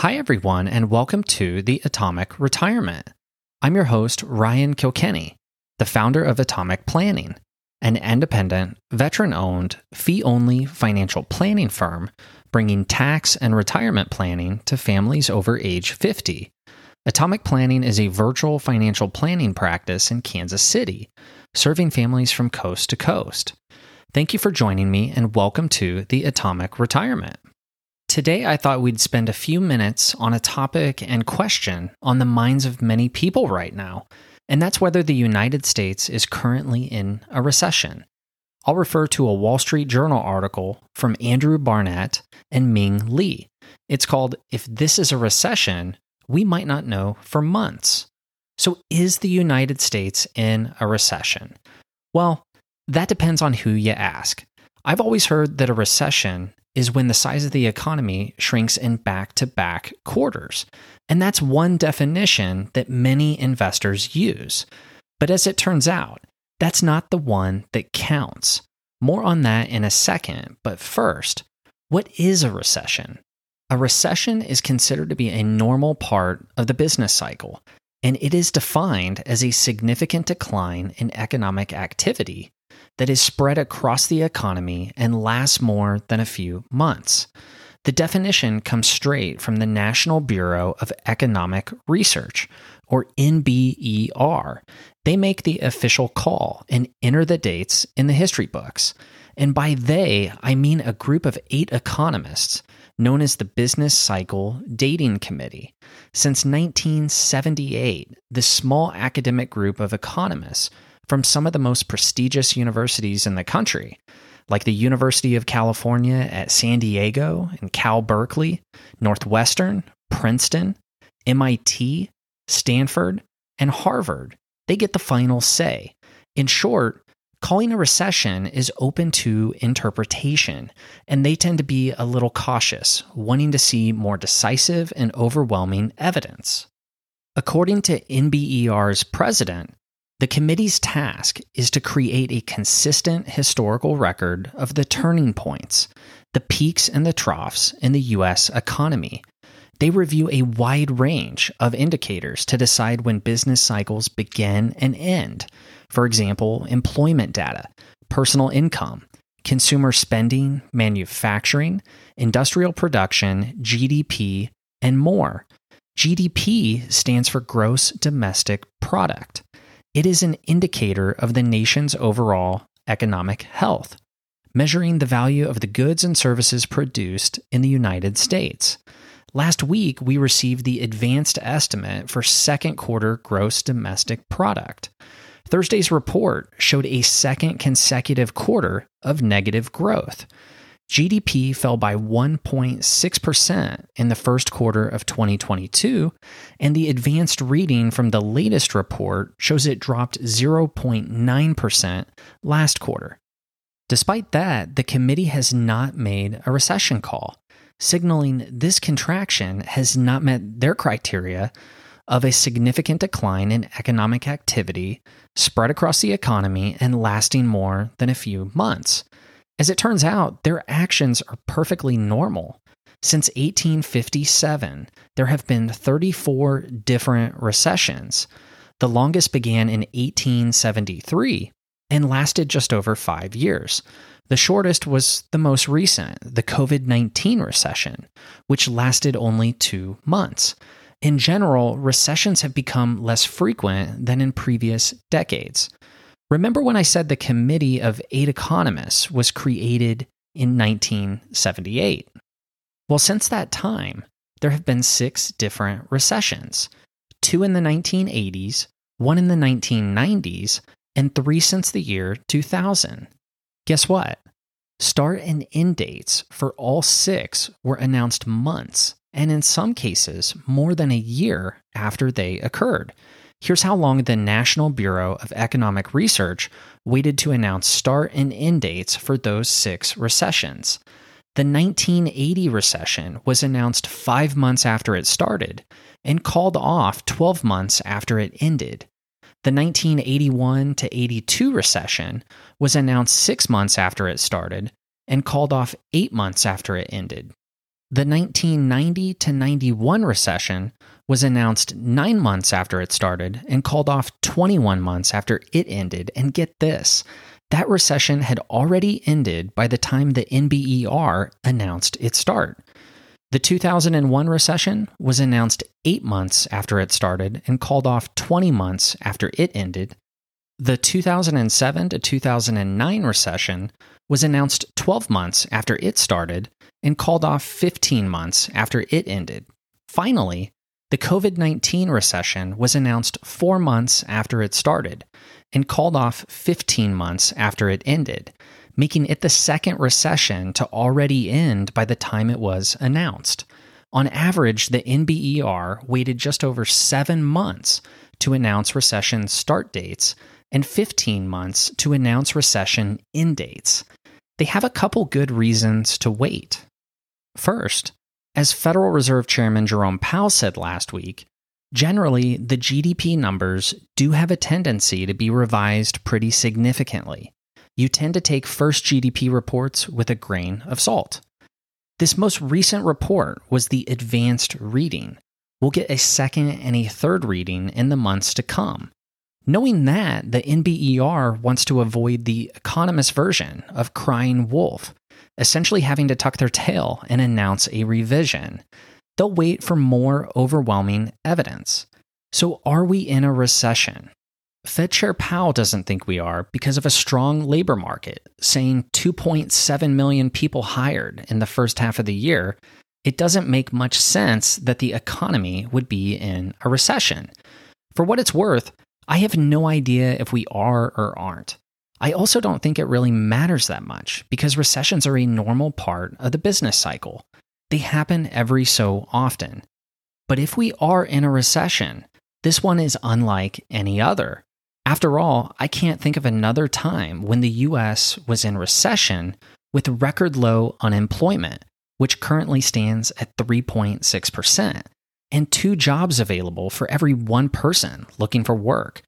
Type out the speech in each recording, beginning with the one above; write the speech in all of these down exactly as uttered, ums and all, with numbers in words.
Hi, everyone, and welcome to the Atomic Retirement. I'm your host, Ryan Kilkenny, the founder of Atomic Planning, an independent, veteran-owned, fee-only financial planning firm bringing tax and retirement planning to families over age fifty. Atomic Planning is a virtual financial planning practice in Kansas City, serving families from coast to coast. Thank you for joining me, and welcome to the Atomic Retirement. Today, I thought we'd spend a few minutes on a topic and question on the minds of many people right now, and that's whether the United States is currently in a recession. I'll refer to a Wall Street Journal article from Andrew Barnett and Ming Li. It's called, "If This Is a Recession, We Might Not Know for Months." So is the United States in a recession? Well, that depends on who you ask. I've always heard that a recession is when the size of the economy shrinks in back-to-back quarters. And that's one definition that many investors use. But as it turns out, that's not the one that counts. More on that in a second, but first, what is a recession? A recession is considered to be a normal part of the business cycle, and it is defined as a significant decline in economic activity that is spread across the economy and lasts more than a few months. The definition comes straight from the National Bureau of Economic Research, or N B E R. They make the official call and enter the dates in the history books. And by they, I mean a group of eight economists known as the Business Cycle Dating Committee. Since nineteen seventy-eight, this small academic group of economists from some of the most prestigious universities in the country, like the University of California at San Diego and Cal Berkeley, Northwestern, Princeton, M I T, Stanford, and Harvard, they get the final say. In short, calling a recession is open to interpretation, and they tend to be a little cautious, wanting to see more decisive and overwhelming evidence. According to N B E R's president, the committee's task is to create a consistent historical record of the turning points, the peaks and the troughs in the U S economy. They review a wide range of indicators to decide when business cycles begin and end. For example, employment data, personal income, consumer spending, manufacturing, industrial production, G D P, and more. G D P stands for Gross Domestic Product. It is an indicator of the nation's overall economic health, measuring the value of the goods and services produced in the United States. Last week, we received the advanced estimate for second quarter gross domestic product. Thursday's report showed a second consecutive quarter of negative growth. G D P fell by one point six percent in the first quarter of twenty twenty-two, and the advanced reading from the latest report shows it dropped zero point nine percent last quarter. Despite that, the committee has not made a recession call, signaling this contraction has not met their criteria of a significant decline in economic activity spread across the economy and lasting more than a few months. As it turns out, their actions are perfectly normal. Since eighteen fifty-seven, there have been thirty-four different recessions. The longest began in eighteen seventy-three and lasted just over five years. The shortest was the most recent, the COVID nineteen recession, which lasted only two months. In general, recessions have become less frequent than in previous decades. Remember when I said the committee of eight economists was created in nineteen seventy-eight? Well, since that time, there have been six different recessions, two in the nineteen eighties, one in the nineteen nineties, and three since the year two thousand. Guess what? Start and end dates for all six were announced months, and in some cases, more than a year after they occurred. Here's how long the National Bureau of Economic Research waited to announce start and end dates for those six recessions. The nineteen eighty recession was announced five months after it started and called off twelve months after it ended. The nineteen eighty-one to eighty-two recession was announced six months after it started and called off eight months after it ended. The nineteen ninety to ninety-one recession was announced nine months after it started and called off twenty-one months after it ended. And get this, that recession had already ended by the time the N B E R announced its start. The two thousand one recession was announced eight months after it started and called off twenty months after it ended. The two thousand seven to two thousand nine recession was announced twelve months after it started and called off fifteen months after it ended. Finally, the COVID nineteen recession was announced four months after it started and called off fifteen months after it ended, making it the second recession to already end by the time it was announced. On average, the N B E R waited just over seven months to announce recession start dates and fifteen months to announce recession end dates. They have a couple good reasons to wait. First, as Federal Reserve Chairman Jerome Powell said last week, generally the G D P numbers do have a tendency to be revised pretty significantly. You tend to take first G D P reports with a grain of salt. This most recent report was the advanced reading. We'll get a second and a third reading in the months to come. Knowing that, the N B E R wants to avoid the economist version of crying wolf, essentially having to tuck their tail and announce a revision. They'll wait for more overwhelming evidence. So are we in a recession? Fed Chair Powell doesn't think we are because of a strong labor market, saying two point seven million people hired in the first half of the year. It doesn't make much sense that the economy would be in a recession. For what it's worth, I have no idea if we are or aren't. I also don't think it really matters that much because recessions are a normal part of the business cycle. They happen every so often. But if we are in a recession, this one is unlike any other. After all, I can't think of another time when the U S was in recession with record low unemployment, which currently stands at three point six percent, and two jobs available for every one person looking for work.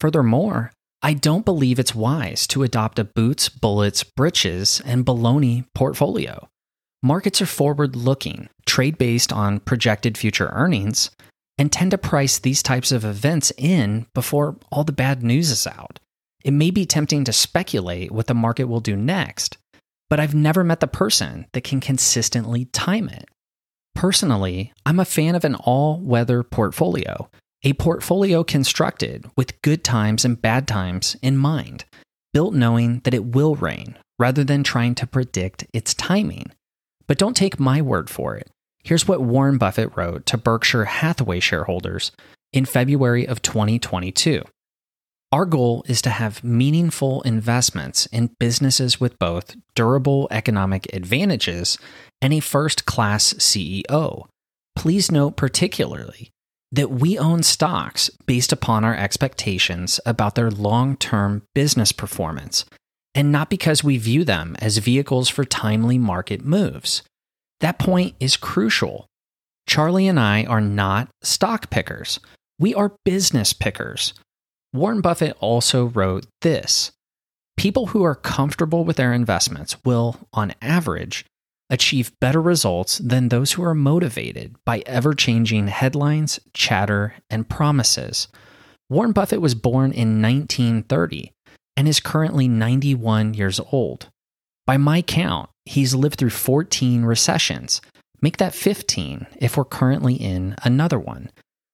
Furthermore, I don't believe it's wise to adopt a boots, bullets, britches, and baloney portfolio. Markets are forward-looking, trade based on projected future earnings, and tend to price these types of events in before all the bad news is out. It may be tempting to speculate what the market will do next, but I've never met the person that can consistently time it. Personally, I'm a fan of an all-weather portfolio, a portfolio constructed with good times and bad times in mind, built knowing that it will rain rather than trying to predict its timing. But don't take my word for it. Here's what Warren Buffett wrote to Berkshire Hathaway shareholders in February of twenty twenty-two. Our goal is to have meaningful investments in businesses with both durable economic advantages and a first-class C E O. Please note particularly that we own stocks based upon our expectations about their long-term business performance, and not because we view them as vehicles for timely market moves. That point is crucial. Charlie and I are not stock pickers. We are business pickers. Warren Buffett also wrote this: people who are comfortable with their investments will, on average, achieve better results than those who are motivated by ever-changing headlines, chatter, and promises. Warren Buffett was born in nineteen thirty and is currently ninety-one years old. By my count, he's lived through fourteen recessions. Make that fifteen if we're currently in another one.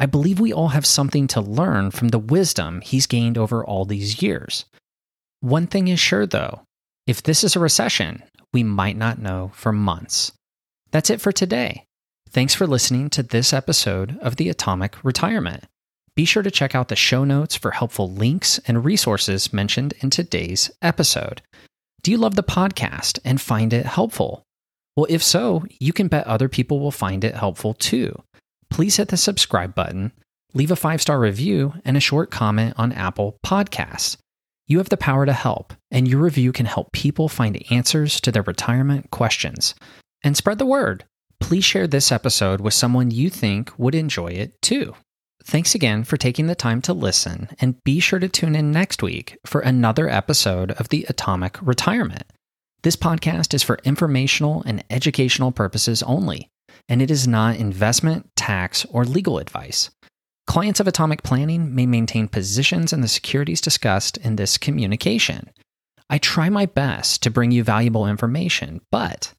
I believe we all have something to learn from the wisdom he's gained over all these years. One thing is sure, though. If this is a recession, we might not know for months. That's it for today. Thanks for listening to this episode of the Atomic Retirement. Be sure to check out the show notes for helpful links and resources mentioned in today's episode. Do you love the podcast and find it helpful? Well, if so, you can bet other people will find it helpful too. Please hit the subscribe button, leave a five-star review, and a short comment on Apple Podcasts. You have the power to help, and your review can help people find answers to their retirement questions. And spread the word. Please share this episode with someone you think would enjoy it too. Thanks again for taking the time to listen, and be sure to tune in next week for another episode of the Atomic Retirement. This podcast is for informational and educational purposes only, and it is not investment, tax, or legal advice. Clients of Atomic Planning may maintain positions in the securities discussed in this communication. I try my best to bring you valuable information, but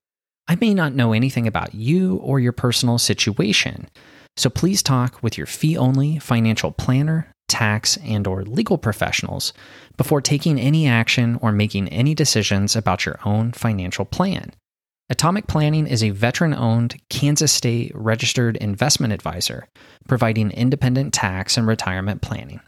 I may not know anything about you or your personal situation, so please talk with your fee-only financial planner, tax, and or legal professionals before taking any action or making any decisions about your own financial plan. Atomic Planning is a veteran-owned, Kansas State registered investment advisor, providing independent tax and retirement planning.